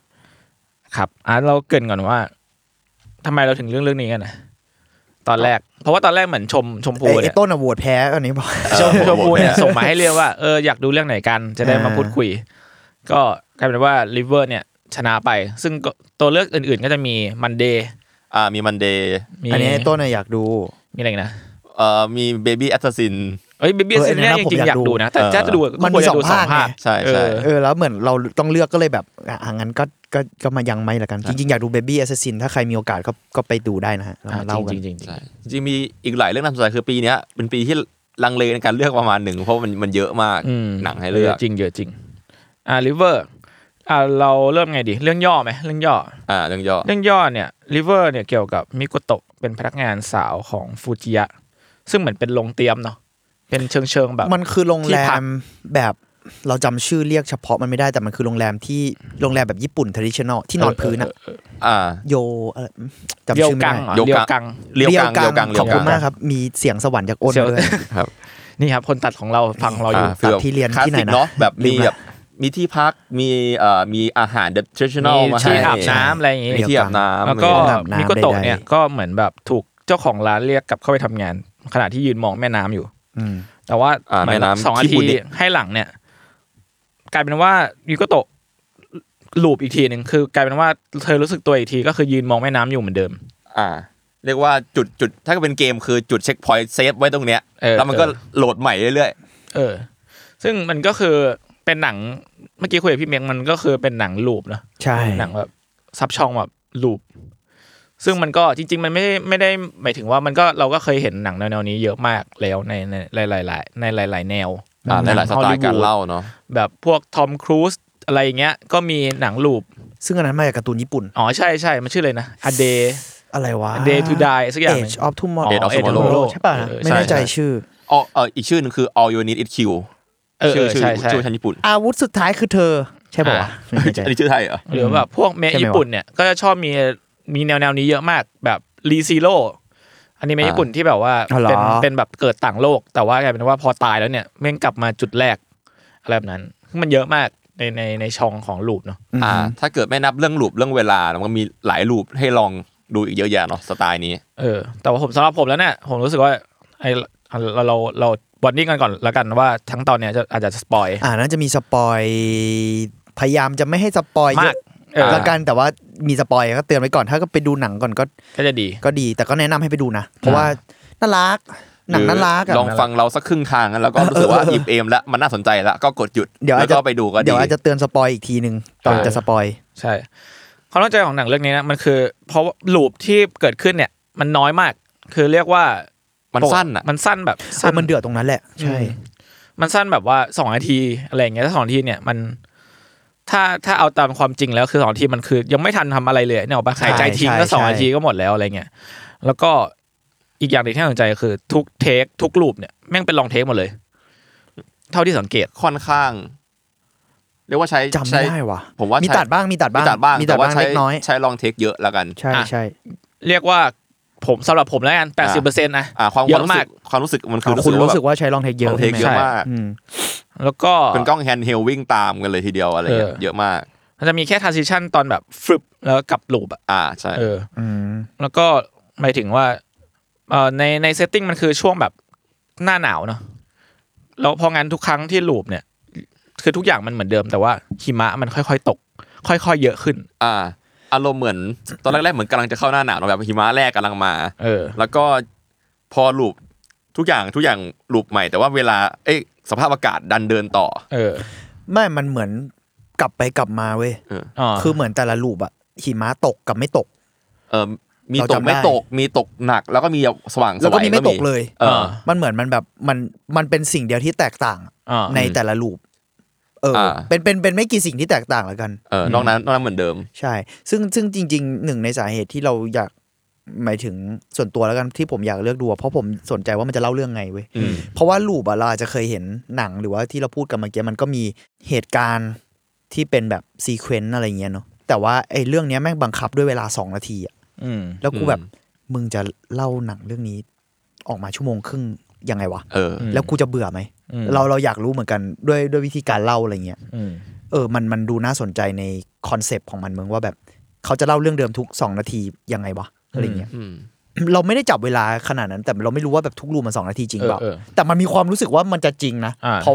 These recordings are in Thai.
เราเกริ่นก่อนว่าทำไมเราถึงเรื่องนี้กันนะตอนแรกเพราะว่าตอนแรกเหมือนชมพูเนี่ยไอ้ต้นอวดแพ้อันนี้บอกชมพูเนี่ยส่งมาให้เรียกว่าอยากดูเรื่องไหนกันจะได้มาพูดคุยก็กลายเป็นว่า River เนี่ยชนะไปซึ่งตัวเลือกอื่นๆก็จะมี Monday มี Monday อันนี้ไอ้ต้นน่ะอยากดูมีอะไรนะมี Baby Assassin เอ้ย Baby Assassin เนี่ยจริงๆอยากดูนะแต่จะดูมันมี2ภาคใช่ๆแล้วเหมือนเราต้องเลือกก็เลยแบบงั้นก็มายังไม่ละกันจริงๆอยากดู Baby Assassin ถ้าใครมีโอกาสก็ไปดูได้นะฮะเล่ากันจริงมีอีกหลายเรื่องน่าสนใจคือปีนี้เป็นปีที่ลังเลในการเลือกประมาณหนึ่งเพราะมันเยอะมากหนังให้เลือกเยอะจริง River เราเริ่มไงดีเรื่องย่อมั้ยเรื่องย่อเรื่องย่อเนี่ย River เนี่ยเกี่ยวกับมิโกโตะเป็นพนักงานสาวของฟูจิยะซึ่งเหมือนเป็นโรงเตรียมเนาะเป็นเชิงแบบมันคือโรงแรมแบบเราจำชื่อเรียกเฉพาะมันไม่ได้แต่มันคือโรงแรมแบบญี่ปุ่น traditional ที่นอนพื้นอ่ะจำชื่อไม่ได้เรียวกังขอบคุณมากครับมีเสียงสวรรค์จากโอนเลยครับนี่ครับคนตัดของเราฟังเราอยู่ตัดที่เรียนที่ไหนนะแบบมีที่พักมีอาหาร traditional มาให้มีที่อาบน้ำอะไรอย่างงี้ที่อาบน้ำแล้วก็มิโกโตะเนี่ยก็เหมือนแบบถูกเจ้าของร้านเรียกกลับเข้าไปทำงานขณะที่ยืนมองแม่น้ำอยู่แต่ว่าแม่น้ำ2นาทีให้หลังเนี่ยกลายเป็นว่ามิโกโตะลูปอีกทีนึงคือกลายเป็นว่าเธอรู้สึกตัวอีกทีก็คือยืนมองแม่น้ำอยู่เหมือนเดิมเรียกว่าจุดถ้าเป็นเกมคือจุดเช็คพอยต์เซฟไว้ตรงเนี้ยแล้วมันก็โหลดใหม่เรื่อยๆซึ่งมันก็คือเป็นหนังเมื่อกี้คุยกับพี่เมียงมันก็คือเป็นหนังลูปเนาะใช่หนังแบบซับช่องแบบลูปซึ่งมันก็จริงๆมันไม่ได้หมายถึงว่ามันก็เราก็เคยเห็นหนังแนวๆนี้เยอะมากแล้วในหลายๆแนวหลายสไตล์การเล่าเนาะแบบพวกทอมครูซอะไรอย่างเงี้ยก็มีหนังลูปซึ่งอันนั้นมาจากการ์ตูนญี่ปุ่นอ๋อใช่มันชื่อเลยนะ A Day อะไรวะ A Day to Die สักอย่าง Age of Tomorrow ใช่ป่ะไม่แน่ใจชื่ออีกชื่อนึงคือ All You Need Is Kill ชื่อทางญี่ปุ่นอาวุธสุดท้ายคือเธอใช่ป่ะอันนี้ชื่อไทยเหรอหรือแบบพวกแม่ญี่ปุ่นเนี่ยก็จะชอบมีแนวๆนี้เยอะมากแบบรีซีโร่อันนี้ในญี่ปุ่นที่แบบว่าเป็นแบบเกิดต่างโลกแต่ว่ากลายเป็นว่าพอตายแล้วเนี่ยแม่งกลับมาจุดแรกอะไรแบบนั้นมันเยอะมากในช่องของลูปเนาะถ้าเกิดไม่นับเรื่องลูปเรื่องเวลามันก็มีหลายลูปให้ลองดูอีกเยอะแยะเนาะสไตล์นี้แต่ว่าผมสำหรับผมแล้วเนี่ยผมรู้สึกว่าไอเราไป บอดดิ้งกันก่อนแล้วกันว่าทั้งตอนเนี้ยจะอาจจะสปอยน่าจะมีสปอยพยายามจะไม่ให้สปอยเยอะละกันแต่ว่ามีสปอยก็เตือนไว้ก่อนถ้าก็ไปดูหนังก่อนก็จะดีก็ดีแต่ก็แนะนำให้ไปดูนะเพราะว่าน่ารักหนังน่ารักลองฟังเราสักครึ่งทางแล้วก็รู้สึกว่าอิ่มเอมแล้วมันน่าสนใจแล้วก็กดหยุดแล้วก็ไปดูก็ดีเดี๋ยวอาจจะเตือนสปอยอีกทีนึงตอนจะสปอยใช่ความน่าสนใจของหนังเรื่องนี้นะมันคือเพราะลูปที่เกิดขึ้นเนี่ยมันน้อยมากคือเรียกว่ามันสั้นอ่ะมันสั้นแบบมันเดือดตรงนั้นแหละใช่มันสั้นแบบว่า2นาทีอะไรอย่างเงี้ยถ้า2นาทีเนี่ยมันถ้าเอาตามความจริงแล้วคือ2นาทีมันคือยังไม่ทันทำอะไรเลยเนี่ยเอาไปหายใจทิ้งก็2นาทีก็หมดแล้วอะไรเงี้ยแล้วก็อีกอย่างที่น่าสนใจคือทุกเทคทุกรูปเนี่ยแม่งเป็นลองเทคหมดเลยเท่าที่สังเกตค่อนข้างเรียกว่าใช้จำไม่ได้ว่ะผมว่ามีตัดบ้างแต่ว่าใช้ลองเทคเยอะละกันใช่เรียกว่าผมสำหรับผมแล้วกัน 80% นะเยอะมากความรู้สึกมันคือรู้สึกว่าใช้ลองเทคเยอะมากแล้วก็เป็นกล้องแฮนด์เฮลวิ่งตามกันเลยทีเดียวอะไรเยอะมากมันจะมีแค่ทรานซิชั่นตอนแบบฟึบแล้วกลับลูปใช่แล้วก็หมายถึงว่าในเซตติ้งมันคือช่วงแบบหน้าหนาวเนาะแล้วพองั้นทุกครั้งที่ลูปเนี่ยคือทุกอย่างมันเหมือนเดิมแต่ว่าหิมะมันค่อยๆตกค่อยๆเยอะขึ้นอารมณ์เหมือนตอนแรกๆเหมือนกำลังจะเข้าหน้าหนาวแบบหิมะแรกกำลังมาแล้วก็พอลูปทุกอย่างลูปใหม่แต่ว่าเวลาสภาพอากาศดันเดินต่อไม่มันเหมือนกลับไปกลับมาเว้ยคือเหมือนแต่ละลูปอะหิมะตกกับไม่ตกมีตกไม่ตกมีตกหนักแล้วก็มีสว่างสวยแล้วก็มีไม่ตกเลยมันเหมือนมันแบบมันเป็นสิ่งเดียวที่แตกต่างในแต่ละลูปเป็นไม่กี่สิ่งที่แตกต่างแล้วกันนอกนั้นเหมือนเดิมใช่ซึ่งจริงๆหนึ่งในสาเหตุที่เราอยากหมายถึงส่วนตัวแล้วกันที่ผมอยากเลือกดูเพราะผมสนใจว่ามันจะเล่าเรื่องไงเว้ยเพราะว่าลูปเราอาจจะเคยเห็นหนังหรือว่าที่เราพูดกันเมื่อกี้มันก็มีเหตุการณ์ที่เป็นแบบซีเควนซ์อะไรเงี้ยเนาะแต่ว่าไอ้เรื่องนี้แม่งบังคับด้วยเวลา2นาทีอ่ะแล้วกูแบบมึงจะเล่าหนังเรื่องนี้ออกมาชั่วโมงครึ่งยังไงวะแล้วกูจะเบื่อไหมเราอยากรู้เหมือนกันด้วยวิธีการเล่าอะไรเงี้ยมันดูน่าสนใจในคอนเซปต์ของมันมึงว่าแบบเขาจะเล่าเรื่องเดิมทุก2นาทียังไงวะอะไรเงี้ยเราไม่ได้จับเวลาขนาดนั้นแต่เราไม่รู้ว่าแบบทุกรูปมัน2นาทีจริงเปล่าแต่มันมีความรู้สึกว่ามันจะจริงนะเพร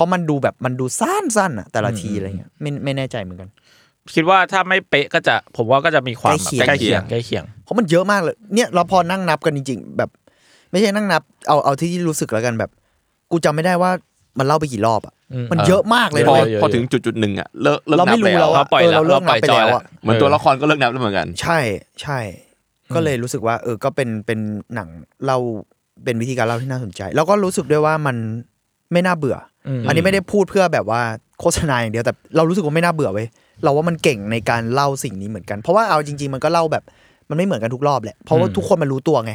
าะมันดูแบบมันดูสั้นๆอ่ะแต่ละทีอะไรเงี้ยไม่แน่ใจเหมือนกันคิดว่าถ้าไม่เป๊ะก็จะผมว่าก็จะมีความใกล้เคียงเพราะมันเยอะมากเลยเนี่ยเราพอนั่งนับกันจริงๆแบบไม่ใช่นั่งนับเอาที่รู้สึกแล้วกันแบบกูจำไม่ได้ว่ามันเล่าไปกี่รอบอ่ะมันเยอะมากเลยพอถึงจุดๆหนึ่งอ่ะเลิกนับแล้วเราเลิกนับไปแล้วอ่ะเหมือนตัวละครก็เลิกนับแล้วเหมือนกันใช่ก็เลยรู้สึกว่าก็เป็นหนังเล่าเป็นวิธีการเล่าที่น่าสนใจแล้วก็รู้สึกด้วยว่ามันไม่น่าเบื่ออันนี้ไม่ได้พูดเพื่อแบบว่าโฆษณาอย่างเดียวแต่เรารู้สึกว่าไม่น่าเบื่อเว้ยเราว่ามันเก่งในการเล่าสิ่งนี้เหมือนกันเพราะว่าเอาจริงๆมันก็เล่าแบบมันไม่เหมือนกันทุกรอบแหละเพราะว่าทุกคนมันรู้ตัวไง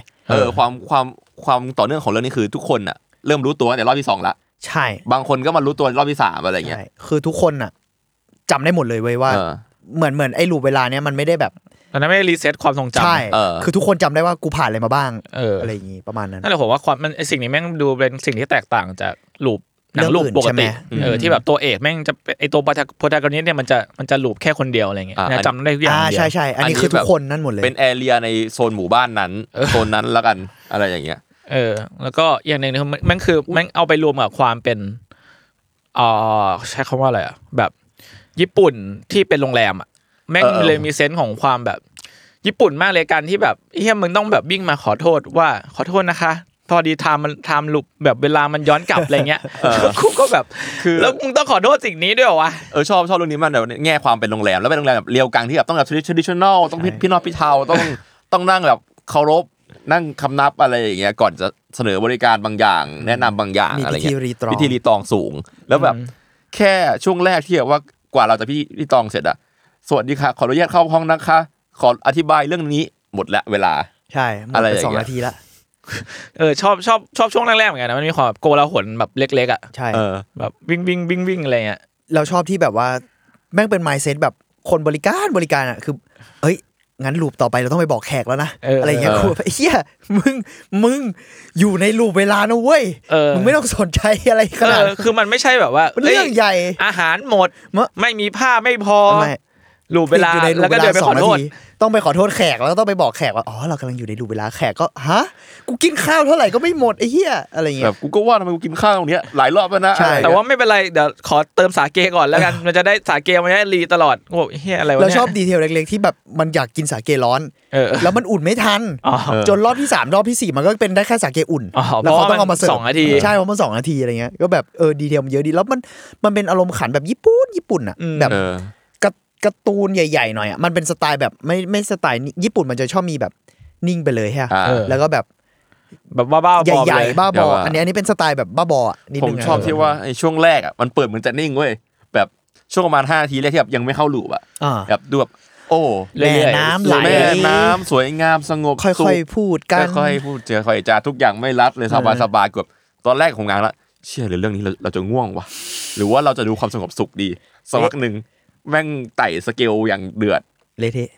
ความต่อเนื่องของเรื่องนี้คือทุกคนอ่ะเริ่มรู้ตัวแต่รอบที่2ละใช่บางคนก็มารู้ตัวรอบที่3อะไรอย่างเงี้ยคือทุกคนน่ะจำได้หมดเลยเว้ยว่าเหมือนไอ้ลูปเวลาเนี้ยมันไม่ได้แบบมันไม่ได้รีเซ็ตความทรงจำใช่คือทุกคนจำได้ว่ากูผ่านอะไรมาบ้างอะไรอย่างงี้ประมาณนั้นนั่นแหละผมว่าความมันไอ้สิ่งนี้แม่งดูเป็นสิ่งที่แตกต่างจากลูปหนังลูปปกติที่แบบตัวเอกแม่งจะไอตัวโปรตากอนิสต์เนี่ยมันจะลูปแค่คนเดียวอะไรเงี้ยจำได้ทุกอย่างใช่อันนี้คือทุกคนนั่นหมดเลยเป็นแอเรียในโซนหมู่บ้านนั้นโซนนั้นละกันอะไรอย่างเงี้ยแล้วก็อย่างนึงมันคือมันเอาไปรวมกับความเป็นใช้คำว่าอะไรอ่ะแบบญี่ปุ่นที่เป็นโรงแรมอ่ะแม่งเลยมีเซนส์ของความแบบญี่ปุ่นมากเลยการที่แบบเฮียมึงต้องแบบวิ่งมาขอโทษนะคะพอดีไทม์ลูปแบบเวลามันย้อนกลับอะไรเงี้ยกูก็แบบคือแล้วมึงต้องขอโทษสิ่งนี้ด้วยเหรอวะชอบเรื่องนี้มากแต่แง่ความเป็นโรงแรมแล้วเป็นโรงแรมแบบเรียวกังที่แบบต้องแบบ traditional ต้องพี่นอพี่เทาต้องนั่งแบบเคารพนั่งคำนับอะไรอย่างเงี้ยก่อนจะเสนอบริการบางอย่างแนะนำบางอย่างอะไรเงี้ยพิธีรีตองสูงแล้วแบบแค่ช่วงแรกที่แบบว่ากว่าเราจะพิธีรีตองเสร็จอะสวัสดีค่ะขออนุญาตเข้าห้องนะคะขออธิบายเรื่องนี้หมดละเวลาใช่อะไรอย่างเงี้ย2 นาทีละชอบช่วงแรกๆเหมือนกันนะมันมีความโกลาหลแบบเล็กๆอ่ะใช่แบบวิ่งอะไรเงี้ยเราชอบที่แบบว่าแม่งเป็น mindset แบบคนบริการอ่ะคือเอ้ยงั้นลูปต่อไปเราต้องไปบอกแขกแล้วนะอะไรเงี้ยกูไอ้เหี้ยมึงอยู่ในลูปเวลานะเว้ยมึงไม่ต้องสนใจอะไรขนาดคือมันไม่ใช่แบบว่าเรื่องใหญ่อาหารหมดไม่มีผ้าไม่พอ ลูปเวลาแล้วก็เดินไปขอโทษต้องไปขอโทษแขกแล้วก็ต้องไปบอกแขกว่าอ๋อเรากำลังอยู่ในลูปเวลาแขกก็ฮะกูกินข้าวเท่าไหร่ก็ไม่หมดไอ้เหี้ยอะไรเงี้ยแบบกูก็ว่าทำไมกูกินข้าวตรงเนี้ยหลายรอบแล้วนะแต่ว่าไม่เป็นไรเดี๋ยวขอเติมสาเกก่อนแล้วกันมันจะได้สาเกมันจะรีตลอดโอ้เหี้ยอะไรวะเนี่ยเราชอบดีเทลเล็กๆที่แบบมันอยากกินสาเกร้อนแล้วมันอุ่นไม่ทันจนรอบที่3รอบที่4มันก็เป็นได้แค่สาเกอุ่นแล้วเขาต้องเอามาเสิร์ฟ2นาทีใช่เพราะมัน2นาทีอะไรเงี้ยก็แบบดีเทลมันเยอะดีแล้วมันเป็นอารมณ์ขันแบบญี่ปุ่นอ่ะแบบการ์ตูนใหญ่ๆหน่อยอ่ะมันเป็นสไตล์แบบไม่สไตล์ญี่ปุ่นมันจะชอบมีแบบนิ่งไปเลยฮะแล้วก็แบบบ้าๆบอใหญ่ๆบ้าบออันนี้เป็นสไตล์แบบบ้าบอนิดนึงผมชอบที่ว่าไอ้ช่วงแรกอ่ะมันเปิดเหมือนจะนิ่งเว้ยแบบช่วงประมาณ5นาทีแรกที่แบบยังไม่เข้าลูปอ่ะแบบดูแบบโอ้แม่น้ำไหลแม่น้ำสวยงามสงบค่อยๆพูดกันค่อยๆพูดเจอค่อยๆจาทุกอย่างไม่รัดเลยสบายๆเกือบตอนแรกของงานละเชื่อหรือเรื่องนี้เราจะง่วงวะหรือว่าเราจะดูความสงบสุขดีสักนึงแม่งไต่สเกลอย่างเดือดเละเทะ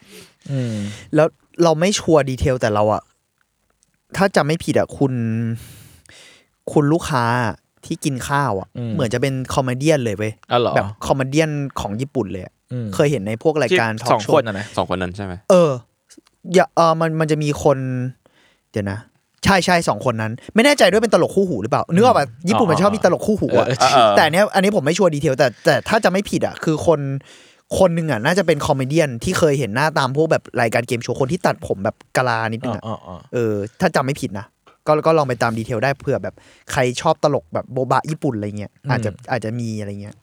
แล้วเราไม่ชัวร์ดีเทลแต่เราอะถ้าจำไม่ผิดอะคุณลูกค้าที่กินข้าวอะเหมือนจะเป็นคอมเมเดี้เลยเว้ยแบบคอมเมเดี้ของญี่ปุ่นเลยเคยเห็นในพวกรายการทอล์กโชว์2 คนนั้นใช่ไหมอย่ามันจะมีคนเดี๋ยวนะใช่ๆ2 คนนั้นไม่แน่ใจด้วยเป็นตลกคู่หูหรือเปล่านึกออกป่ะญี่ปุ่นมันชอบมีตลกคู่หูอ่ะแต่เนี้ยอันนี้ผมไม่ชัวร์ดีเทลแต่ถ้าจะไม่ผิดอ่ะคือคนนึงอ่ะน่าจะเป็นคอมเมเดี้ที่เคยเห็นหน้าตามพวกแบบรายการเกมโชว์คนที่ตัดผมแบบกะลานิดนึงอ่ะถ้าจำไม่ผิดนะก็ลองไปตามดีเทลได้เผื่อแบบใครชอบตลกแบบโบบะญี่ปุ่นอะไรเงี้ยอาจจะมีอะไรเงี้ย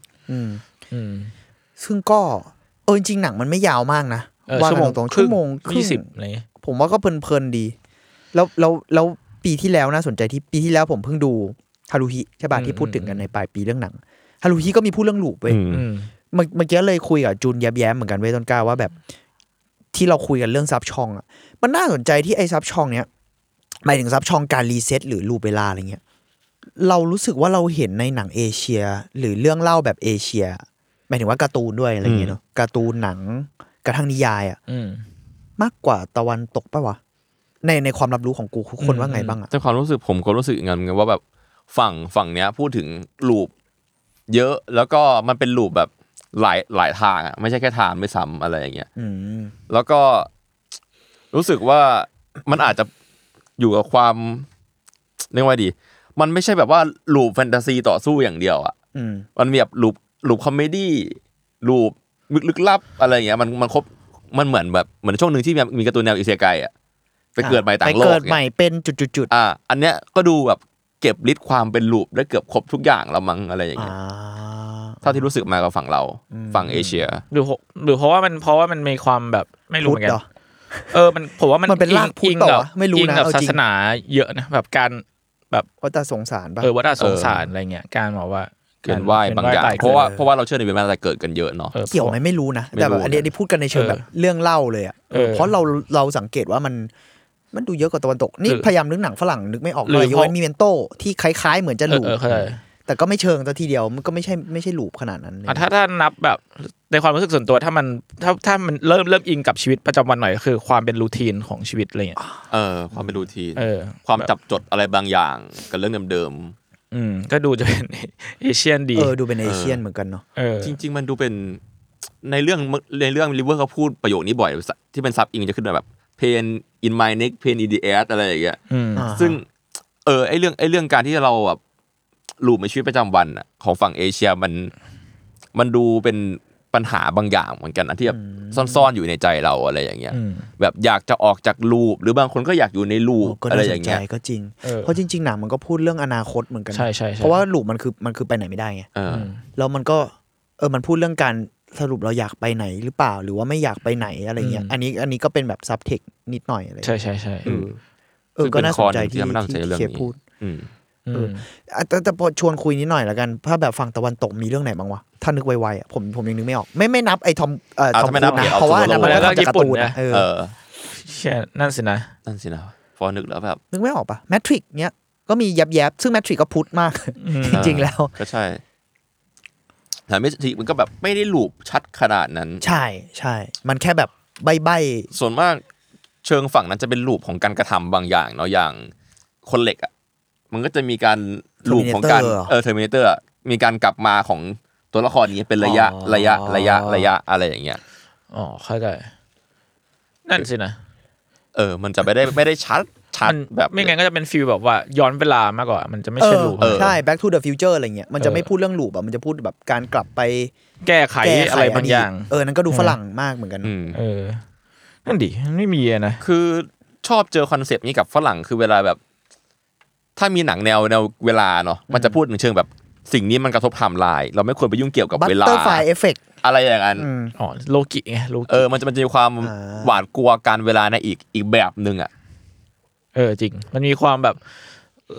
ซึ่งก็จริงๆหนังมันไม่ยาวมากนะว่าตรงชั่วโมงครึ่ง20อะไรผมว่าก็เพลินๆดีแล้วปีที่แล้วน่าสนใจที่ปีที่แล้วผมเพิ่งดูฮารุฮิใช่ป่ะที่พูดถึงกันในปลายปีเรื่องหนังฮารุฮิก็มีพูดเรื่องลูปเว้ยเมื่อกี้เลยคุยกับจูนแย้มๆเหมือนกันเว้ยต้นกล้าว่าแบบที่เราคุยกันเรื่องซับช่องอ่ะมันน่าสนใจที่ไอ้ซับช่องเนี้ยหมายถึงซับช่องการรีเซ็ตหรือลูปเวลาอะไรเงี้ยเรารู้สึกว่าเราเห็นในหนังเอเชียหรือเรื่องเล่าแบบเอเชียหมายถึงว่าการ์ตูนด้วยอะไรเงี้ยเนาะการ์ตูนหนังกระทั่งนิยายอ่ะมากกว่าตะวันตกป่ะวะในความรับรู้ของกูคนว่าไงบ้างอ่ะแต่ความรู้สึกผมก็รู้สึกอย่างนั้นว่าแบบฝั่งเนี้ยพูดถึงลูปเยอะแล้วก็มันเป็นลูปแบบหลายทางอ่ะไม่ใช่แค่ทางไม่ซ้ำอะไรอย่างเงี้ยแล้วก็รู้สึกว่ามันอาจจะอยู่กับความเรียกว่าดีมันไม่ใช่แบบว่าลูปแฟนตาซีต่อสู้อย่างเดียวอ่ะมันมีแบบลูปคอมเมดี้ลูปลึกลับอะไรอย่างเงี้ยมันครบมันเหมือนแบบเหมือนช่วงนึงที่มีการ์ตูนแนวอิเซไกอ่ะไปเกิดใหม่ต่างโลกไปเกิดใหม่เป็นจุดๆอันเนี้ยก็ดูแบบเก็บลิสต์ความเป็นลูปได้เกือบครบทุกอย่างแล้วมั้งอะไรอย่างเงี้ยเท่าที่รู้สึกมากับฝั่งเราฝั่งเอเชียหรือเพราะว่ามันมีความแบบไม่รู้เหมือนกันมันผมว่ามันเป็นรากพุทธต่อไม่รู้นะเอาจริงกับศาสนาเยอะนะแบบการแบบวัฏสงสารป่ะวัฏสงสารอะไรเงี้ยการบอกว่าเกิดไหว้บางอย่างเพราะว่าเราเชื่อในเวลาแต่เกิดกันเยอะเนาะเกี่ยวไหมไม่รู้นะแต่แบบอันนี้พูดกันในเชิงแบบเรื่องเล่าเลยอ่ะเพราะเราสังเกตว่ามันดูเยอะกว่าตะวันตกนี่พยายามนึกหนังฝรั่งนึกไม่ออกเลยยกเว้นมีเมนโต้ที่คล้ายๆเหมือนจะลูปแต่ก็ไม่เชิงซะทีเดียวมันก็ไม่ใช่ลูปขนาดนั้นเลยถ้านับแบบในความรู้สึกส่วนตัวถ้ามันเริ่มอิงกับชีวิตประจำวันหน่อยคือความเป็นรูทีนของชีวิตอะไรเงี้ยความเป็นรูทีนความจับจดอะไรบางอย่างกับเรื่องเดิมๆก็ดูจะเป็นเอเชียนดีดูเป็นเอเชียนเหมือนกันเนาะจริงๆมันดูเป็นในเรื่องริเวอร์เขาพูดประโยคนี้บ่อยที่เป็นซับอิงจะขึ้นแบบpain in my neck pain in the ass อะไรอย่างเงี้ยซึ่งไอ้เรื่องการที่เราแบบลูปในชีวิตประจำวันน่ะของฝั่งเอเชียมันดูเป็นปัญหาบางอย่างเหมือนกันนะที่แบบซ่อนๆอยู่ในใจเราอะไรอย่างเงี้ยแบบอยากจะออกจากลูปหรือบางคนก็อยากอยู่ในลูปอะไรอย่างเงี้ยก็จริงเพราะจริงๆหนังมันก็พูดเรื่องอนาคตเหมือนกันเพราะว่าลูปมันคือไปไหนไม่ได้ไงแล้วมันก็มันพูดเรื่องการสรุปเราอยากไปไหนหรือเปล่าหรือว่าไม่อยากไปไหนอะไรเงี้ยอันนี้ก็เป็นแบบซับเทคนิดหน่อยอะไรใช่ใช่ก็น่าสนใจที่เชฟพูดแต่พอชวนคุยนิดหน่อยละกันถ้าแบบฝั่งตะวันตกมีเรื่องไหนบ้างวะถ้านึกไวๆผมยังนึกไม่ออกไม่นับไอ้ทอมนะเพราะว่ามันก็ญี่ปุ่นนะใช่นั่นสินะพอนึกแล้วแบบนึกไม่ออกป่ะแมทริกซ์เนี้ยก็มียับยับซึ่งแมทริกซ์ก็พุทธมากจริงๆแล้วก็ใช่แต่ไม่ทีมันก็แบบไม่ได้ลูปชัดขนาดนั้นใช่มันแค่แบบใบส่วนมากเชิงฝั่งนั้นจะเป็นลูปของการกระทำบางอย่างเนาะอย่างคนเหล็กอ่ะมันก็จะมีการลูปของการเทอร์มิเนเตอร์มีการกลับมาของตัวละครนี้เป็นระยะอะไรอย่างเงี้ย อ๋อเข้าใจนั่นสินะเออมันจะไม่ได้ชัดแบบไม่งั้นก็จะเป็นฟีลแบบว่าย้อนเวลามากกว่ามันจะไม่ใช่ลูปใช่ Back to the Future อะไรเงี้ยมันจะไม่พูดเรื่องลูปอ่ะมันจะพูดแบบการกลับไปแก้ไขอะไรบางอย่างเออนั่นก็ดูฝรั่งมากเหมือนกันเออนั่นดิไม่มีนะคือชอบเจอคอนเซปต์นี้กับฝรั่งคือเวลาแบบถ้ามีหนังแนวเวลาเนาะมันจะพูดถึงเชิงแบบสิ่งนี้มันกระทบไทม์ไลน์เราไม่ควรไปยุ่งเกี่ยวกับเวลา Butterfly Effect อะไรอย่างนั้นอ๋อโลกิไงโลกิเออมันจะมีความหวาดกลัวการเวลาในอีกแบบนึงอ่ะเออจริงมันมีความแบบ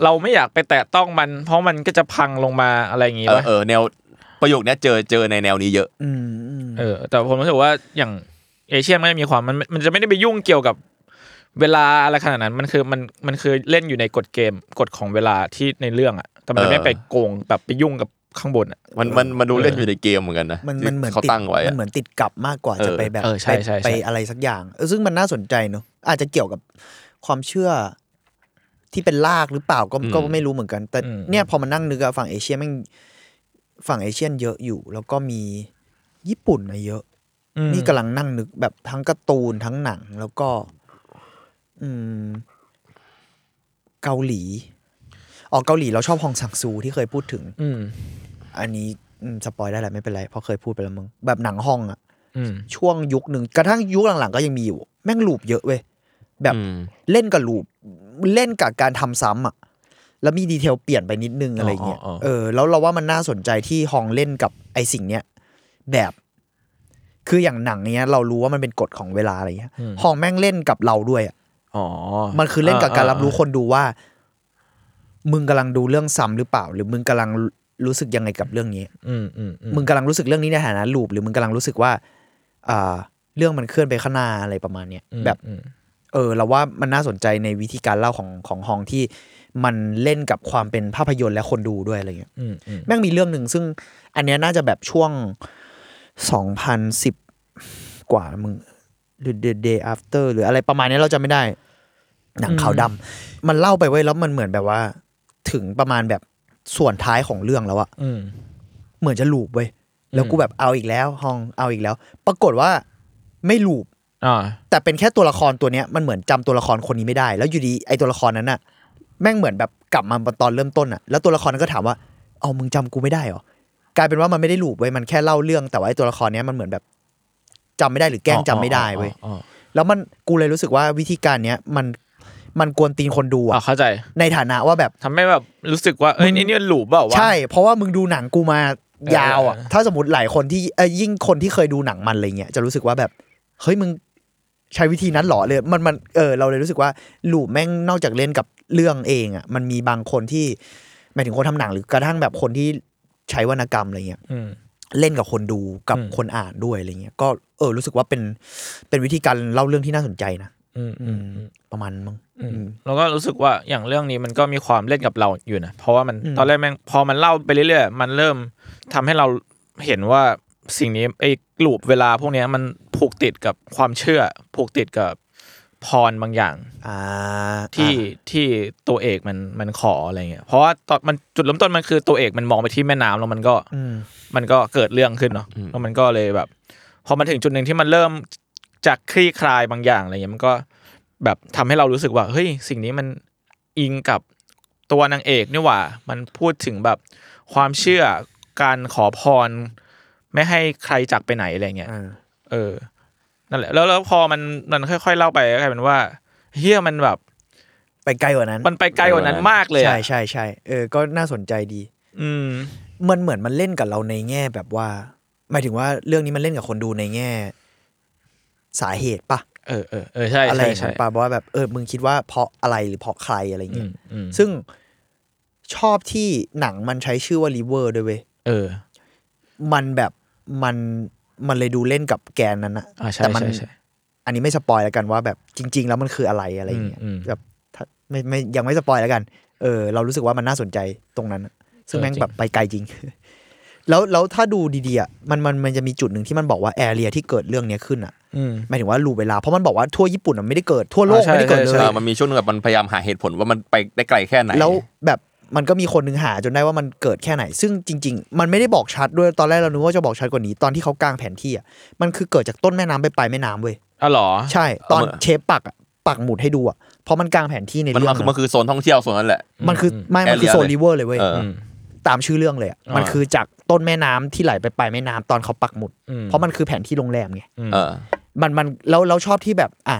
เราไม่อยากไปแตะต้องมันเพราะมันก็จะพังลงมาอะไรอย่างงี้ป่ะเออแนวประโยคนี้เจอในแนวนี้เยอะเออแต่ผมรู้สึกว่าอย่างเอเชียมันมีความมันจะไม่ได้ไปยุ่งเกี่ยวกับเวลาอะไรขนาดนั้นมันคือเล่นอยู่ในกฎของเวลาที่ในเรื่องอ่ะแต่มันไม่ไปโกงแบบไปยุ่งกับข้างบนอ่ะมันดูเล่นอยู่ในเกมเหมือนกันนะมันเหมือนเขาตั้งไว้มันเหมือนติดกับมากกว่าจะไปแบบไปอะไรสักอย่างซึ่งมันน่าสนใจเนอะอาจจะเกี่ยวกับความเชื่อที่เป็นรากหรือเปล่าก็ไม่รู้เหมือนกันแต่เนี่ยพอมานั่งนึกอะฝั่งเอเชียเยอะอยู่แล้วก็มีญี่ปุ่นนะเยอะนี่กำลังนั่งนึกแบบทั้งการ์ตูนทั้งหนังแล้วก็เกาหลีอ๋อเกาหลีเราชอบฮองซังซูที่เคยพูดถึงอันนี้สปอยได้แหละไม่เป็นไรเพราะเคยพูดไปแล้วมึงแบบหนังฮองอะช่วงยุคนึงกระทั่งยุคหลังๆก็ยังมีอยู่แม่งลูปเยอะเว้ยแบบเล่นกับลูปเล่นกับการทำซ้ำอ่ะแล้วมีดีเทลเปลี่ยนไปนิดนึงอะไรเงี้ยเออแล้วเราว่ามันน่าสนใจที่ฮองเล่นกับไอสิ่งเนี้ยแบบคืออย่างหนังเนี้ยเรารู้ว่ามันเป็นกฎของเวลาอะไรเงี้ยฮองแม่งเล่นกับเราด้วยอ่ะอ๋อมันคือเล่นกับการรับรู้คนดูว่ามึงกำลังดูเรื่องซ้ำหรือเปล่าหรือมึงกำลังรู้สึกยังไงกับเรื่องนี้มึงกำลังรู้สึกเรื่องนี้ในฐานะลูปหรือมึงกำลังรู้สึกว่าเรื่องมันเคลื่อนไปข้างหน้าอะไรประมาณเนี้ยแบบเออเราว่ามันน่าสนใจในวิธีการเล่าของฮองที่มันเล่นกับความเป็นภาพยนตร์และคนดูด้วยอะไรเงี้ยแม่งมีเรื่องหนึ่งซึ่งอันเนี้ยน่าจะแบบช่วง2010กว่ามึงหรือ The Day After หรืออะไรประมาณนี้เราจะไม่ได้หนังขาวดำมันเล่าไปไว้แล้วมันเหมือนแบบว่าถึงประมาณแบบส่วนท้ายของเรื่องแล้วอะเหมือนจะลูปเว้ยแล้วกูแบบเอาอีกแล้วฮองเอาอีกแล้วปรากฏว่าไม่ลูปแต่เป็นแค่ตัวละครตัวเนี้ยมันเหมือนจำตัวละครคนนี้ไม่ได้แล้วอยู่ดีไอตัวละครนั้นน่ะแม่งเหมือนแบบกลับมาตอนเริ่มต้นน่ะแล้วตัวละครนั้นก็ถามว่าเอามึงจำกูไม่ได้เหรอกลายเป็นว่ามันไม่ได้ลูปเว้ยมันแค่เล่าเรื่องแต่ว่าไอตัวละครเนี้ยมันเหมือนแบบจำไม่ได้หรือแกล้งจำไม่ได้เว้ยแล้วมันกูเลยรู้สึกว่าวิธีการเนี้ยมันกวนตีนคนดูอ่ะเข้าใจในฐานะว่าแบบทำให้แบบรู้สึกว่าเอ้ยนี่มันลูปเปล่าวะใช่เพราะว่ามึงดูหนังกูมายาวอ่ะถ้าสมมติหลายคนที่ยิ่งคนที่เคยดูหนังมันอะไรเงี้ยจะรู้สึกว่าแบบเฮ้ยมึงใช้วิธีนั้นหรอเลยมันเราเลยรู้สึกว่าลูปแม่งนอกจากเล่นกับเรื่องเองอ่ะมันมีบางคนที่หมายถึงคนทำหนังหรือกระทั่งแบบคนที่ใช้วรรณกรรมอะไรเงี้ยเล่นกับคนดูกับคนอ่านด้วยอะไรเงี้ยก็รู้สึกว่าเป็นวิธีการเล่าเรื่องที่น่าสนใจนะประมาณมั้งแล้วก็รู้สึกว่าอย่างเรื่องนี้มันก็มีความเล่นกับเราอยู่นะเพราะว่ามันตอนแรกแม่งพอมันเล่าไปเรื่อยๆมันเริ่มทำให้เราเห็นว่าสิ่งนี้ไอ้ลูปเวลาพวกนี้มันผูกติดกับความเชื่อผูกติดกับพรบางอย่างที่ตัวเอกมันขออะไรเงี้ยเพราะว่าตอนมันจุดเริ่มต้นมันคือตัวเอกมันมองไปที่แม่น้ำแล้วมันก็เกิดเรื่องขึ้นเนาะแล้วมันก็เลยแบบพอมันถึงจุดนึงที่มันเริ่มจากคลี่คลายบางอย่างอะไรเงี้ยมันก็แบบทำให้เรารู้สึกว่าเฮ้ยสิ่งนี้มันอิงกับตัวนางเอกนี่หว่ามันพูดถึงแบบความเชื่อการขอพรไม่ให้ใครจากไปไหนอะไรเงี้ยนั่นแหละแล้วพอมันค่อยๆเล่าไปก็กลายเป็นว่าเฮียมันแบบไปไกลกว่านั้นมันไปไกลกว่านั้นมากเลยใช่ก็น่าสนใจดีมันเหมือนมันเล่นกับเราในแง่แบบว่าหมายถึงว่าเรื่องนี้มันเล่นกับคนดูในแง่สาเหตุป่ะใช่อะไรใช่ป่ะว่าแบบมึงคิดว่าเพราะอะไรหรือเพราะใครอะไรเงี้ยซึ่งชอบที่หนังมันใช้ชื่อว่า RIVER ด้วยเว้ยมันแบบมันเลยดูเล่นกับแกนนั้นนะแต่มันอันนี้ไม่สปอยแล้วกันว่าแบบจริงๆแล้วมันคืออะไรอย่างเงี้ยแบบไม่ยังไม่สปอยแล้วกันเรารู้สึกว่ามันน่าสนใจตรงนั้นซึ่งแม่งแบบไปไกลจริง แล้วถ้าดูดีๆอ่ะมันจะมีจุดหนึ่งที่มันบอกว่าแอเรียที่เกิดเรื่องนี้ขึ้นอ่ะหมายถึงว่าลูปเวลาเพราะมันบอกว่าทั่วญี่ปุ่นมันไม่ได้เกิดทั่วโลกไม่ได้เกิดเลยมันมีช่วงนึงแบบมันพยายามหาเหตุผลว่ามันไปได้ไกลแค่ไหนแล้วแบบ มันก็มีคนนึงหาจนได้ว่ามันเกิดแค่ไหนซึ่งจริงๆมันไม่ได้บอกชัดด้วยตอนแรกเรานึกว่าจะบอกชัดกว่านี้ตอนที่เขากางแผนที่อ่ะมันคือเกิดจากต้นแม่น้ำไปปลายแม่น้ำเว้ยอ๋อเหรอใช่ตอนเชฟปักหมุดให้ดูอ่ะเพราะมันกางแผนที่ในเรื่องมันคือโซนท่องเที่ยวโซนนั้นแหละมันคือไม่มันคือโซนริเวอร์เลยเว้ยตามชื่อเรื่องเลยอ่ะมันคือจากต้นแม่น้ำที่ไหลไปปลายแม่น้ำตอนเขาปักหมุดเพราะมันคือแผนที่โรงแรมไงมันเราชอบที่แบบอ่ะ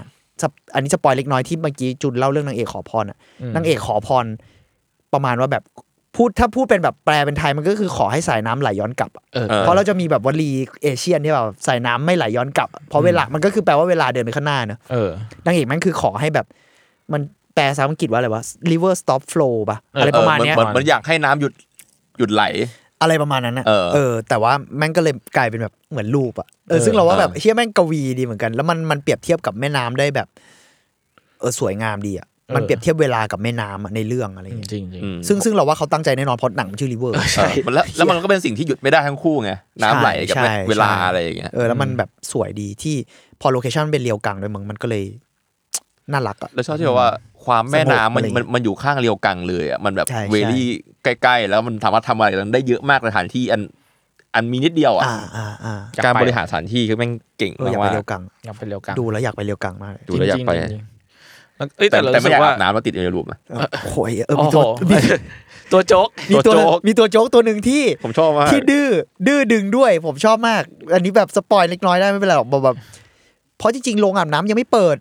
อันนี้สปอยเล็กน้อยที่เมื่อกี้จุนเล่าเรื่องนางเอกขอพรอ่ะนางเอกขอพรประมาณว่าแบบถ้าพูดเป็นแบบแปลเป็นไทยมันก็คือขอให้สายน้ำไหลย้อนกลับเพราะเราจะมีแบบวลีเอเชียนที่แบบสายน้ำไม่ไหลย้อนกลับเพราะเวลามันก็คือแปลว่าเวลาเดินไปข้างหน้าเนอะนางเอกมันคือขอให้แบบมันแปลภาษาอังกฤษว่าอะไรวะ river stop flow ป่ะอะไรประมาณเนี้ยมันอยากให้น้ำหยุดไหลอะไรประมาณนั้นนะแต่ว่าแม่งก็เลยกลายเป็นแบบเหมือนรูปอ่ะซึ่งเราว่าแบบเชี่ยแม่งกวีดีเหมือนกันแล้วมันเปรียบเทียบกับแม่น้ำได้แบบสวยงามดีอ่ะมันเปรียบเทียบเวลากับแม่น้ำในเรื่องอะไรอย่างเงี้ยจริงๆซึ่งเราว่าเขาตั้งใจแน่นอนเพราะหนังมันชื่อ River ใช่แล้วมันก็เป็นสิ่งที่หยุดไม่ได้ทั้งคู่ไงน้ำไหลกับเวลาอะไรอย่างเงี้ยแล้วมันแบบสวยดีที่พอโลเคชั่นเป็นเรียวกังด้วยมันก็เลยน่ารักอ่ะแล้วชอบที่ว่าความแม่น้ำมันอยู่ข้างเรียวกังเลยอ่ะมันแบบเวลี่ใกล้ๆแล้วมันสามารถทำอะไรได้เยอะมากสถานที่อันมีนิดเดียวอ่ะการบริหารสถานที่คือแม่งเก่งมากอยากไปเรียวกังดูแล้วอยากไปเรียวกังมากดูแล้วอยากไปแต่ไม่อยากอาบน้ำแล้วติดในรูปนะโอ้ยตัวโจ๊กมีตัวโจ๊กตัวหนึ่งที่ผมชอบมากที่ดื้อดึงด้วยผมชอบมากอันนี้แบบสปอยเล็กน้อยได้ไม่เป็นไรหรอกแบบเพราะจริงๆโรงอาบน้ำยังไม่เปิด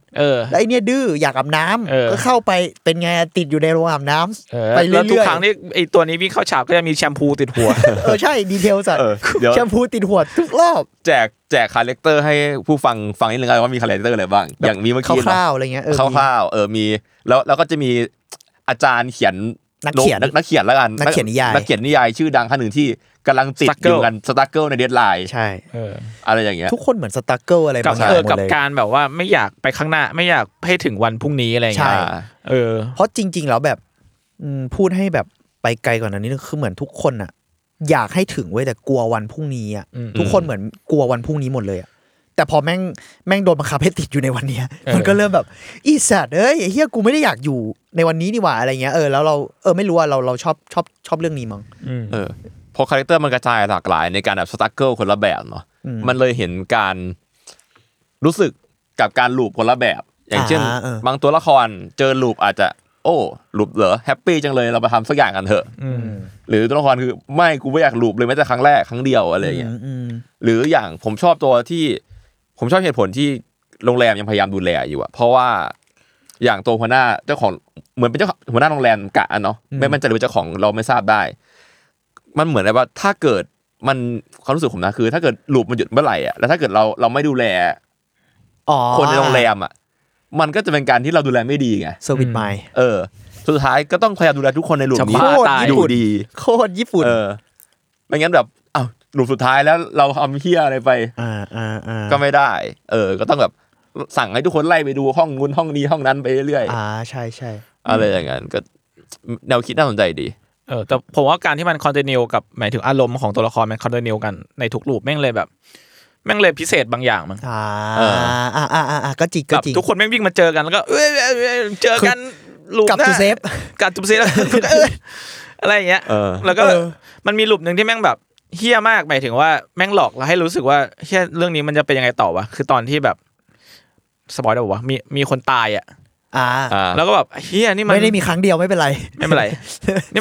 แล้วไอเนี่ยดื้ออยากอาบน้ำก็เข้าไปเป็นไงติดอยู่ในโรงอาบน้ำไปเรื่อยๆทุกครั้งที่ไอตัวนี้วิ่งเข้าฉากก็จะมีแชมพูติดหัวใช่ดีเทลสัตว์แชมพูติดหัวทุกรอบแจกคาแรคเตอร์ให้ผู้ฟังฟังนิดนึงว่ามีคาแรคเตอร์อะไรบ้างอย่างมีเมื่อกี้คร่าวๆอะไรเงี้ยคร่าวๆมีแล้วก็จะมีอาจารย์เขียนนักเขียนแล้วกันนักเขียนนิยายชื่อดังท่านหนึ่งที่กำลังติดอยู่กันสตาร์เกิลในเดดไลน์ใช่อะไรอย่างเงี้ยทุกคนเหมือนสตาร์เกิลอะไรบางอย่างหมดเลยกับการแบบว่าไม่อยากไปข้างหน้าไม่อยากให้ถึงวันพรุ่งนี้อะไรอย่างเงี้ยเพราะจริงๆแล้วแบบพูดให้แบบไปไกลกว่านั้นนี่คือเหมือนทุกคนอะอยากให้ถึงไว้แต่กลัววันพรุ่งนี้อะทุกคนเหมือนกลัววันพรุ่งนี้หมดเลยอะแต่พอแม่งโดนบังคับให้ติดอยู่ในวันนี้มันก็เริ่มแบบอีสัตว์เอ้ยเฮียกูไม่ได้อยากอยู่ในวันนี้นี่หว่าอะไรเงี้ยแล้วเราไม่รู้ว่าเราชอบเรื่องนี้มั้งพอคาแรคเตอร์มันกระจายหลากหลายในการแบบสตรักเกิลคนละแบบเนาะมันเลยเห็นการรู้สึกกับการลูปคนละแบบอย่างเช่นบางตัวละครเจอลูปอาจจะโอ้ลูปเหรอแฮปปี้จังเลยเราไปทำสักอย่างกันเถอะหรือตัวละครคือไม่กูไม่อยากลูปเลยแม้แต่ครั้งแรกครั้งเดียวอะไรอย่างเงี้ยหรืออย่างผมชอบเหตุผลที่โรงแรมยังพยายามดูแลอยู่อะเพราะว่าอย่างตัวหัวหน้าเจ้าของเหมือนเป็นเจ้าหัวหน้าโรงแรมกะเนาะไม่มันจะหรือเจ้าของเราไม่ทราบได้มันเหมือนแบบว่าถ้าเกิดมันความรู้สึกผมนะคือถ้าเกิดลูปมันหยุดเมื่อไหร่อ่ะแล้วถ้าเกิดเราไม่ดูแลคนในโรงแรมอ่ะมันก็จะเป็นการที่เราดูแลไม่ดีไงเซอร์วิสไม่สุดท้ายก็ต้องพยายามดูแลทุกคนในลูปนี้อยู่ดีโคตรญี่ปุ่นไม่งั้นแบบอ้าวลูปสุดท้ายแล้วเราทำเหี้ยอะไรไปก็ไม่ได้ก็ต้องแบบสั่งให้ทุกคนไล่ไปดูห้องนู้นห้องนี้ห้องนั้นไปเรื่อยๆใช่อะไรอย่างเงี้ยก็แนวคิดน่าสนใจดีแต่ผมว่าการที่มันคอนติเนียลกับหมายถึงอารมณ์ของตัวละครมันคอนติเนียลกันในทุกรูปแม่งเลยพิเศษบางอย่างมั้งก็จริงแบบทุกคนแม่งวิ่งมาเจอกันแล้วก็เจอกันรูปนะกับตูเซฟอะไรอย่างเงี้ยแล้วก็มันมีรูปนึงที่แม่งแบบเฮี้ยมากหมายถึงว่าแม่งหลอกเราให้รู้สึกว่าเฮี้ยเรื่องนี้มันจะเป็นยังไงต่อวะคือตอนที่แบบสปอยล์ได้ป่าววะมีคนตายอ่ะแล้วก็แบบเฮียนี่มันไม่ได้มีครั้งเดียวไม่เป็นไร นี่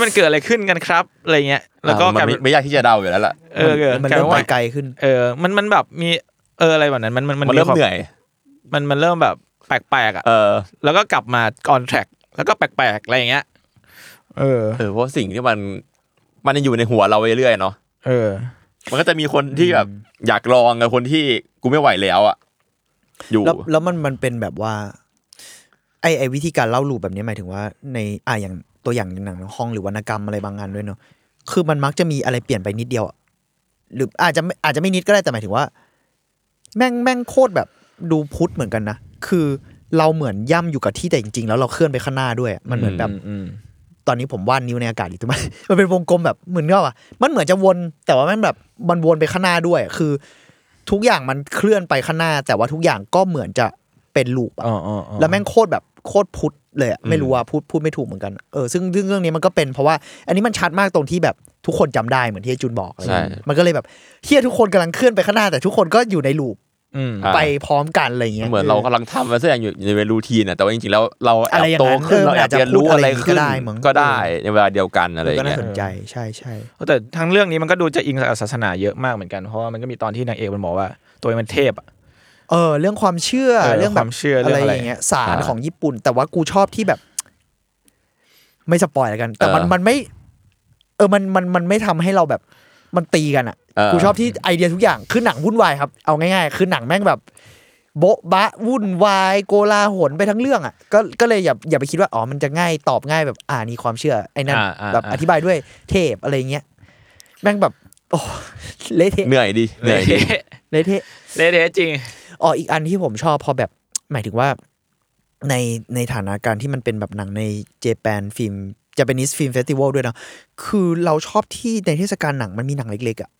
มันเกิดอะไรขึ้นกันครับอะไรเงี้ยแล้วก็ไม่ยากที่จะเดาอยู่แล้วล่ะมันเริ่มไปไกลขึ้นมันแบบมีอะไรแบบนั้นมันเริ่มเหนื่อยมันเริ่มแบบแปลกๆอ่ะแล้วก็กลับมาออนแทร็กแล้วก็แปลกๆอะไรอย่างเงี้ยเพราะสิ่งที่มันอยู่ในหัวเราเรื่อยๆเนาะมันก็จะมีคนที่แบบอยากลองกับคนที่กูไม่ไหวแล้วอ่ะอยู่แล้วมันเป็นแบบว่าไอ้วิธีการเล่าลูปแบบนี้หมายถึงว่าในอย่างตัวอย่างหนังห้องหรือวรรณกรรมอะไรบางงานด้วยเนาะคือมันมักจะมีอะไรเปลี่ยนไปนิดเดียวหรืออาจจะไม่นิดก็ได้แต่หมายถึงว่าแม่งโคตรแบบดูพุทธเหมือนกันนะคือเราเหมือนย่ำอยู่กับที่แต่จริงๆแล้วเราเคลื่อนไปข้างหน้าด้วยมันเหมือนแบบตอนนี้ผมวาดนิ้วในอากาศอยู่ทำไมมันเป็นวงกลมแบบเหมือนกับว่ามันเหมือนจะวนแต่ว่ามันแบบมันวนไปข้างหน้าด้วยคือทุกอย่างมันเคลื่อนไปข้างหน้าแต่ว่าทุกอย่างก็เหมือนจะเป็นลูปแล้วแม่งโคตรแบบโคตรพุทธ เลยไม่รู้ว่าพูดไม่ถูกเหมือนกันซึ่งเรื่องนี้มันก็เป็นเพราะว่าอันนี้มันชัดมากตรงที่แบบทุกคนจำได้เหมือนที่จุนบอกอะไรมันก็เลยแบบเฮียทุกคนกำลังเคลื่อนไปข้างหน้าแต่ทุกคนก็อยู่ในลูปไปพร้อมกันอะไรอย่างเงี้ยเหมือนเรากำลังทำมันสักอย่างอยู่ในรูทีนน่ะแต่ว่าจริงๆแล้วเราแอบโตขึ้นเราอาจจะรู้อะไรขึ้นก็ได้ในเวลาเดียวกันอะไรอย่างเงี้ยน่าสนใจใช่ๆแต่ทั้งเรื่องนี้มันก็ดูจะอิงศาสนาเยอะมากเหมือนกันเพราะว่ามันก็มีตอนที่นางเอกมันบอกว่าตัวเองมันเทพอ่ะเรื่องความเชื่อเรื่องแบบอะไรอย่างเงี้ยศาสตร์ของญี่ปุ่นแต่ว่ากูชอบที่แบบไม่สปอยล์แล้วกันแต่มันไม่มันไม่ทำให้เราแบบมันตีกันอ่ะกูชอบที่ไอเดียทุกอย่างคือหนังวุ่นวายครับเอาง่ายๆคือหนังแม่งแบบโบ๊ะบะวุ่นวายโกลาหลไปทั้งเรื่องอ่ะก็เลยอย่าไปคิดว่าอ๋อมันจะง่ายตอบง่ายแบบนี่ความเชื่อไอ้นั่นแบบอธิบายด้วยเทพอะไรเงี้ยแม่งแบบโอ้เละเทะเหนื่อยดิเละเทะจริงอีกอันที่ผมชอบพอแบบหมายถึงว่าในฐานะการที่มันเป็นแบบหนังใน Japan Film Japanese Film Festival ด้วยเนาะคือเราชอบที่ในเทศกาลหนังมันมีหนังเล็กๆอ่ะ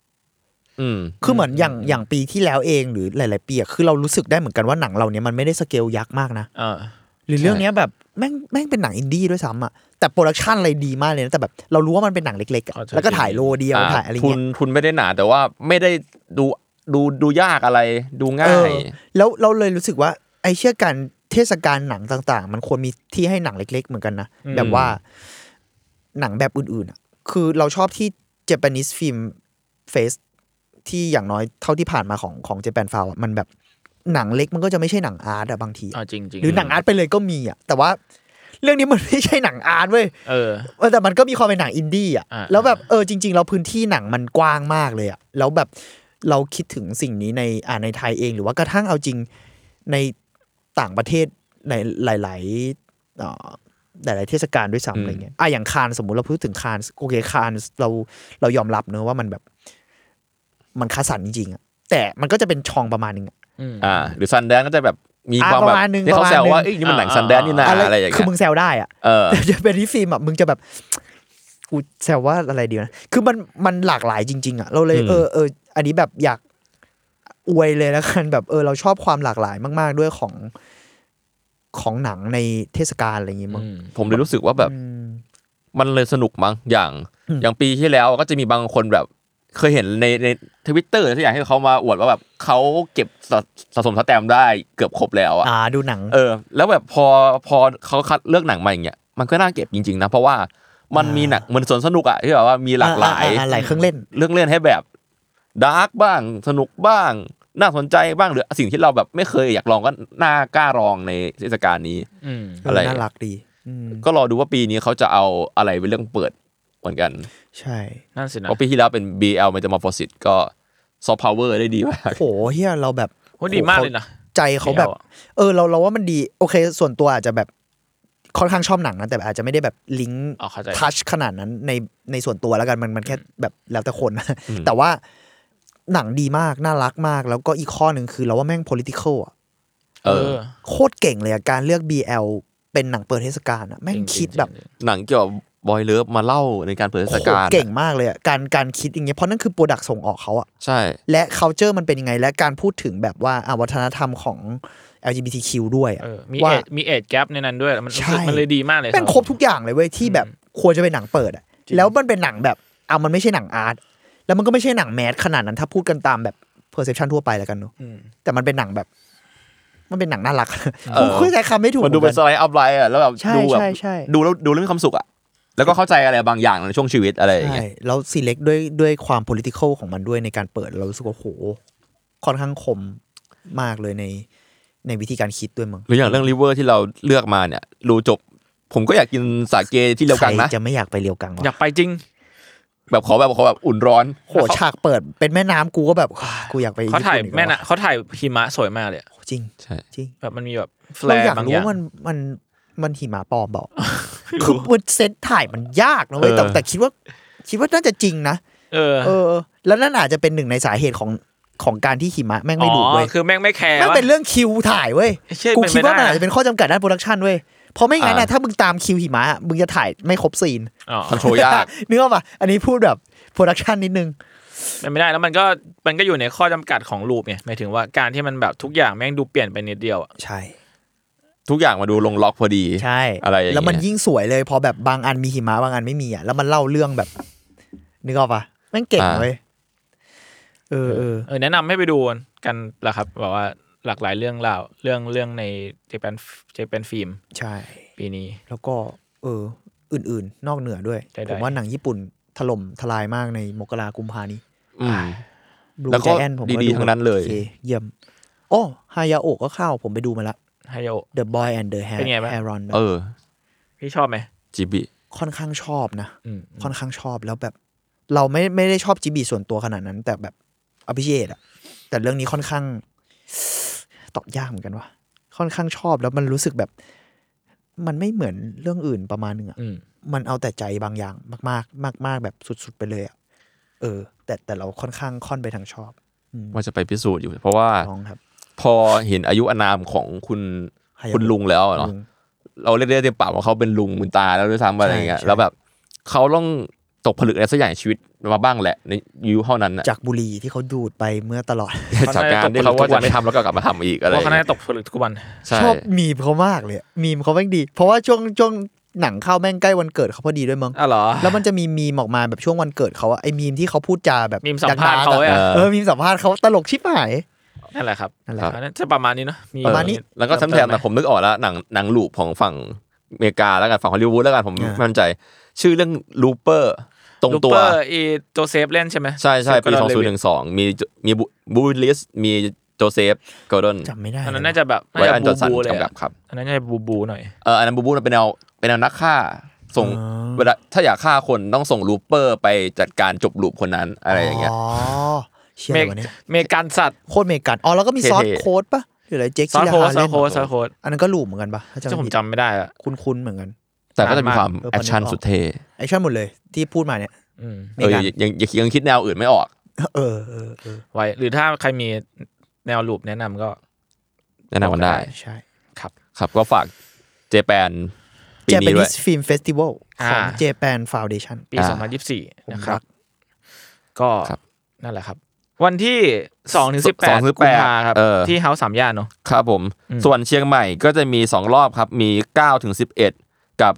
คือเหมือนอย่างปีที่แล้วเองหรือหลายๆปีคือเรารู้สึกได้เหมือนกันว่าหนังเราเนี่ยมันไม่ได้สเกลยักษ์มากนะหรือเรื่องนี้แบบแม่งเป็นหนังอินดี้ด้วยซ้ำอ่ะแต่โปรดักชั่นอะไรดีมากเลยนะแต่แบบเรารู้ว่ามันเป็นหนังเล็กๆแล้วก็ถ่ายโลเดียวถ่ายอะไรเงี้ยทุนไม่ได้หนาแต่ว่าไม่ได้ดูยากอะไรดูง่ายแล้วเราเลยรู้สึกว่าไอ้เชื่อการเทศกาลหนังต่างๆมันควรมีที่ให้หนังเล็กๆเหมือนกันนะแบบว่าหนังแบบอื่นๆอ่ะคือเราชอบที่ Japanese Film Festที่อย่างน้อยเท่าที่ผ่านมาของ Japan Found มันแบบหนังเล็กมันก็จะไม่ใช่หนังอาร์ตอะบางทีหรือหนังอาร์ตไปเลยก็มีอะแต่ว่าเรื่องนี้มันไม่ใช่หนังอาร์ตเว้ยแต่มันก็มีความเป็นหนังอินดี้อะแล้วแบบจริงๆเราพื้นที่หนังมันกว้างมากเลยอะแล้วแบบเราคิดถึงสิ่งนี้ในไทยเองหรือว่ากระทั่งเอาจริงในต่างประเทศในหลายเทศกาลด้วยซ้ำอะไรเงี้ยอย่างคานสมมุติเราพูดถึงคานโอเคคานเรายอมรับเนอะว่ามันแบบมันคัดสรรจริงๆอ่ะแต่มันก็จะเป็นช่องประมาณนึงหรือซันแดนก็จะแบบมีความแบบที่เขาแซวว่าเอ้ยนี่มันหนังซันแดนนี่นะอะไรอย่างเงี้ยคือมึงแซวได้อ่ะแต่จะเป็นที่ฟิล์มอ่ะมึงจะแบบกูแซวว่าอะไรดีนะคือมันหลากหลายจริงๆอ่ะเราเลยอันนี้แบบอยากอวยเลยแล้วกันแบบเราชอบความหลากหลายมากๆด้วยของหนังในเทศกาลอะไรอย่างเงี้ยมึงผมเลยรู้สึกว่าแบบมันเลยสนุกมั้งอย่างปีที่แล้วก็จะมีบางคนแบบเคยเห็นใน Twitter อะไรอย่างที่เขามาอวดว่าแบบเขาเก็บสะสมสแตมป์ได้เกือบครบแล้วอ่ะดูหนังแล้วแบบพอเขาคัดเลือกหนังมาอย่างเงี้ยมันก็น่าเก็บจริงๆนะเพราะว่ามันมีหนังมันสนุกอ่ะที่แบบว่ามีหลากหลายเครื่องเล่นให้แบบดาร์กบ้างสนุกบ้างน่าสนใจบ้างหรือสิ่งที่เราแบบไม่เคยอยากลองก็น่ากล้าลองในเทศกาลนี้อะไรน่ารักดีก็รอดูว่าปีนี้เขาจะเอาอะไรเป็นเรื่องเปิดเหมือนกันใช่นั่นสินะเพราะปีที่แล้วเป็น BL Metamorphosis ก็ซอฟต์พาวเวอร์ได้ดีมากโหเหี้ยเราแบบโหดีมากเลยนะใจเขาแบบเราว่ามันดีโอเคส่วนตัวอาจจะแบบค่อนข้างชอบหนังนะแต่อาจจะไม่ได้แบบลิงก์ทัชขนาดนั้นในส่วนตัวแล้วกันมันแค่แบบแล้วแต่คนแต่ว่าหนังดีมากน่ารักมากแล้วก็อีกข้อนึงคือเราว่าแม่ง political อ่ะโคตรเก่งเลยอ่ะการเลือก BL เป็นหนังเปิดเทศกาลอ่ะแม่งคิดแบบหนังเกี่ยวกับบอยเลิฟมาเล่าในการเปิดเทศกาลเก่งมากเลยอ่ะการคิดอย่างเงี้ยเพราะนั่นคือโปรดักต์ส่งออกเขาอ่ะใช่และ culture มันเป็นยังไงและการพูดถึงแบบว่าวัฒนธรรมของ LGBTQ ด้วยอ่ะว่ามีเอจแกปในนั้นด้วยมันเลยดีมากเลยเป็นครบทุกอย่างเลยเว้ยที่แบบควรจะเป็นหนังเปิดอ่ะแล้วมันเป็นหนังแบบมันไม่ใช่หนังอาร์ตแล้วมันก็ไม่ใช่หนังแมสขนาดนั้นถ้าพูดกันตามแบบ perception ทั่วไปแล้วกันเนาะแต่มันเป็นหนังแบบมันเป็นหนังน่ารักผมเข้าใจคำไม่ถูกมันดูเป็นสไลด์อัพไลน์อ่ะแล้วแบบดูแล้วมีความสุขอ่ะแล้วก็เข้าใจอะไรบางอย่างในช่วงชีวิตอะไรอย่างเงี้ยแล้ว select ด้วยความ political ของมันด้วยในการเปิดเรารู้สึกว่าโหค่อนข้างคมมากเลยในวิธีการคิดด้วยมั้งหรืออย่างเรื่อง River ที่เราเลือกมาเนี่ยดูจบผมก็อยากกินสาเกที่เรียวกังนะใครจะไม่อยากไปเรียวกังวะอยากไปจริงแบบขอแบบอุ่นร้อนโหฉากเปิดเป็นแม่น้ำกูก็แบบกูอยากไปเขาถ่ายแม่น่ะเขาถ่ายหิมะสวยมากเลยจริงใช่จริงแบบมันมีแบบแฟลร์บางอย่างเราอยากรู้มันหิมะปลอมเปล่าคือมันเซตถ่ายมันยากนะเว้ยแต่คิดว่าน่าจะจริงนะแล้วนั่นอาจจะเป็นหนึ่งในสาเหตุของการที่หิมะแม่งไม่ดุเว้ยคือแม่งไม่แคร์แม่งเป็นเรื่องคิวถ่ายเว้ยกูคิดว่ามันอาจจะเป็นข้อจำกัดด้านโปรดักชันเว้ยเพราะไม่งั้นนะถ้ามึงตามคิวหิมะมึงจะถ่ายไม่ครบซีนคอนโทรลยากนึกออกป่ะอันนี้พูดแบบโปรดักชันนิดนึงมันไม่ได้แล้วมันก็อยู่ในข้อจำกัดของรูปไงหมายถึงว่าการที่มันแบบทุกอย่างแม่งดูเปลี่ยนไปนิดเดียวอ่ะใช่ ทุกอย่างมาดูลงล็อกพอดีใช่อะไรอย่างเงี้ยแล้วมันยิ่งสวยเลยพอแบบบางอันมีหิมะบางอันไม่มีอ่ะแล้วมันเล่าเรื่องแบบนึกออกปะมันเก่งเว้ยแนะนำให้ไปดูกันล่ะครับแบบว่าหลากหลายเรื่องเล่าเรื่องในJapan Film ใช่ปีนี้แล้วก็อื่นๆนอกเหนือด้วยผมว่าหนังญี่ปุ่นถล่มทลายมากในมกราคมกุมภาพันธ์นี้แล้วก็ดีๆทั้งนั้นเลยเยี่ยมอ๋อฮายาโอะก็เข้าผมไปดูมาละฮายาโอะ The Boy and the Heron พี่ชอบไหมจิบิค่อนข้างชอบนะค่อนข้างชอบแล้วแบบเราไม่ได้ชอบจิบิส่วนตัวขนาดนั้นแต่แบบอภิเชษอะแต่เรื่องนี้ค่อนข้างตอบยากเหมือนกันว่าค่อนข้างชอบแล้วมันรู้สึกแบบมันไม่เหมือนเรื่องอื่นประมาณนึงอะมันเอาแต่ใจบางอย่างมากๆมากๆแบบสุดๆไปเลยอะแต่เราค่อนข้างค่อนไปทางชอบว่าจะไปพิสูจน์อยู่เพราะว่าพอเห็นอายุอานามของคุณลุงแล้วเนาะเราเรียกได้เต็มปากว่าเขาเป็นลุงคุณตาแล้วด้วยซ้ำอะไรอย่างเงี้ยแล้วแบบเขาต้องตกผลึกอะไรสักอย่างในชีวิตมาบ้างแหละในอายุเท่านั้นน่ะจากบุหรี่ที่เขาดูดไปเมื่อตลอดจากการที่เขาว่าจะไม่ทำแล้วก็กลับมาทำอีกอะไรเพราะเขาได้ตกผลึกทุกวันชอบมีมเขามากเลยมีมเขาแม่งดีเพราะว่าช่วงหนังเข้าแม่งใกล้วันเกิดเขาพอดีด้วยมั้งแล้วมันจะมีมีมออกมาแบบช่วงวันเกิดเขาอะไอมีมที่เขาพูดจาแบบมีมสัมภาษณ์เขามีมสัมภาษณ์เขาตลกชิบหายนั่นแหละครับนั่นแหละจะประมาณนี้เนาะมีประมาณนี้แล้วก็แถมๆนะผมนึกออกแล้วหนังลูปของฝั่งอเมริกาแล้วกันฝั่งฮอลลีวูดแล้วกันผมมั่นใจชื่อเรื่องลูเปอร์ตรงตัวลูเปอร์อีโจเซฟเล่นใช่ไหมใช่ๆปี2012มีบูลิสมีโจเซฟกอร์ดอนจำไม่ได้อันนั้นน่าจะแบบไวอันจอสันกำกับครับอันนั้นน่าจะบูหน่อยอันนั้นบูเป็นแนวนักฆ่าส่งเวลาถ้าอยากฆ่าคนต้องส่งลูเปอร์ไปจัดการจบลูปคนนั้นอะไรอย่างเงี้ยเมกันสัตว์โคตรเมกันอ๋อแล้วก็มีซอสโค้ดป่ะหรืออะไรเจ๊กที่เราเล่นซอสโค้ดอันนั้นก็ลูปเหมือนกันป่ะถ้าผมจำไม่ได้อะคุ้นๆเหมือนกันแต่ก็จะมีความแอคชั่นสุดเท่แอคชั่นหมดเลยที่พูดมาเนี่ยยังคิดแนวอื่นไม่ออกไว้หรือถ้าใครมีแนวลูปแนะนำก็แนะนำกันได้ใช่ครับก็ฝาก Japan Film Festival ของ Japan Foundation ปี2024นะครับก็นั่นแหละครับวันที่ 2-18 กุมภาพันธ์ครับที่เฮ้าส์3ย่านเนาะครับผมส่วนเชียงใหม่ก็จะมี2รอบครับมี 9-11 กับ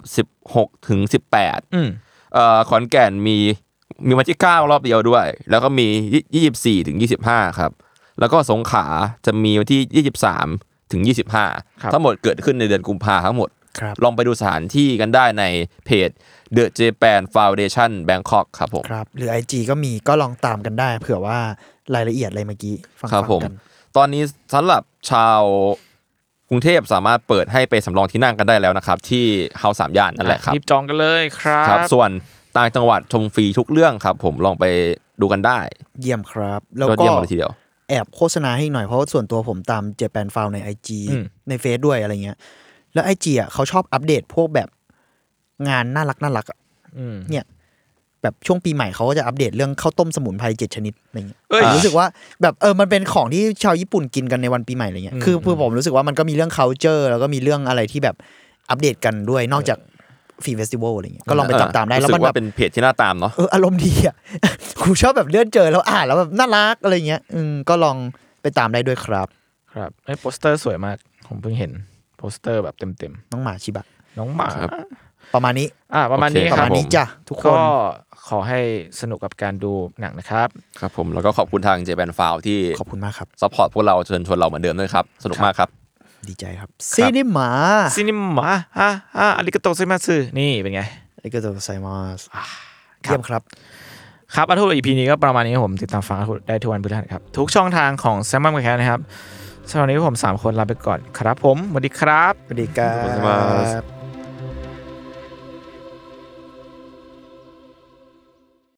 16-18 ขอนแก่นมีวันที่9รอบเดียวด้วยแล้วก็มี 24-25 ครับแล้วก็สงขลาจะมีวันที่ 23-25 ทั้งหมดเกิดขึ้นในเดือนกุมภาทั้งหมดลองไปดูสถานที่กันได้ในเพจ The Japan Foundation Bangkok ครับผมครับหรือ IG ก็มีก็ลองตามกันได้เผื่อว่ารายละเอียดอะไรเมื่อกี้ฟังกันตอนนี้สำหรับชาวกรุงเทพสามารถเปิดให้ไปสำรองที่นั่งกันได้แล้วนะครับที่เฮ้าส์3ย่านนั่นแหละครับรีบจองกันเลยครับส่วนต่างจังหวัดชมฟรีทุกเรื่องครับผมลองไปดูกันได้เยี่ยมครับแล้วก็แอบโฆษณาให้หน่อยเพราะส่วนตัวผมตาม Japan Found ใน IG ในเฟซด้วยอะไรเงี้ยแล้ว IG อ่ะเขาชอบอัปเดตพวกแบบงานน่ารักน่ารักอ่ะเนี่ยแบบช่วงปีใหม่เขาก็จะอัปเดตเรื่องข้าวต้มสมุนไพร7ชนิดอะไรเงี้ยรู้สึกว่าแบบมันเป็นของที่ชาวญี่ปุ่นกินกันในวันปีใหม่อะไรเงี้ยคือผมรู้สึกว่ามันก็มีเรื่อง culture แล้วก็มีเรื่องอะไรที่แบบอัปเดตกันด้วยนอกจากฟิล์มเฟสติวัลอะไรเงี้ยก็ลองไปจับตามได้แล้วมันแบบเป็นเพจที่น่าตามเนาะอารมณ์ดีอ่ะกูชอบแบบเลื่อนเจอแล้วอ่านแล้วแบบน่ารักอะไรเงี้ยก็ลองไปตามได้ด้วยครับไอ้โปสเตอร์สวยมากผมเพิ่งเห็นโปสเตอร์แบบเต็มๆน้องหมาชิบะน้องหมาประมาณนี้ประมาณนี้จ้ะทุกคนก็ขอให้สนุกกับการดูหนังนะครับครับผมแล้วก็ขอบคุณทาง Japan Found ที่ขอบคุณมากครับซัพพอร์ตพวกเราเชิญชวนเราเหมือนเดิมด้วยครับสนุกมากครับดีใจครับซินิม่าฮ่าอาริกาโตไซมัสนี่เป็นไงอาริกาโตไซมัสเยี่ยมครับอัธรุอีพีนี้ก็ประมาณนี้ครับผมติดตามฟังอัธรุได้ทุกวันพฤหัสครับทุกช่องทางของ Salmon Podcast นะครับสำหรับวันนี้ผม3คนลาไปก่อนครับผมสวัสดีครับสวัสดีครับ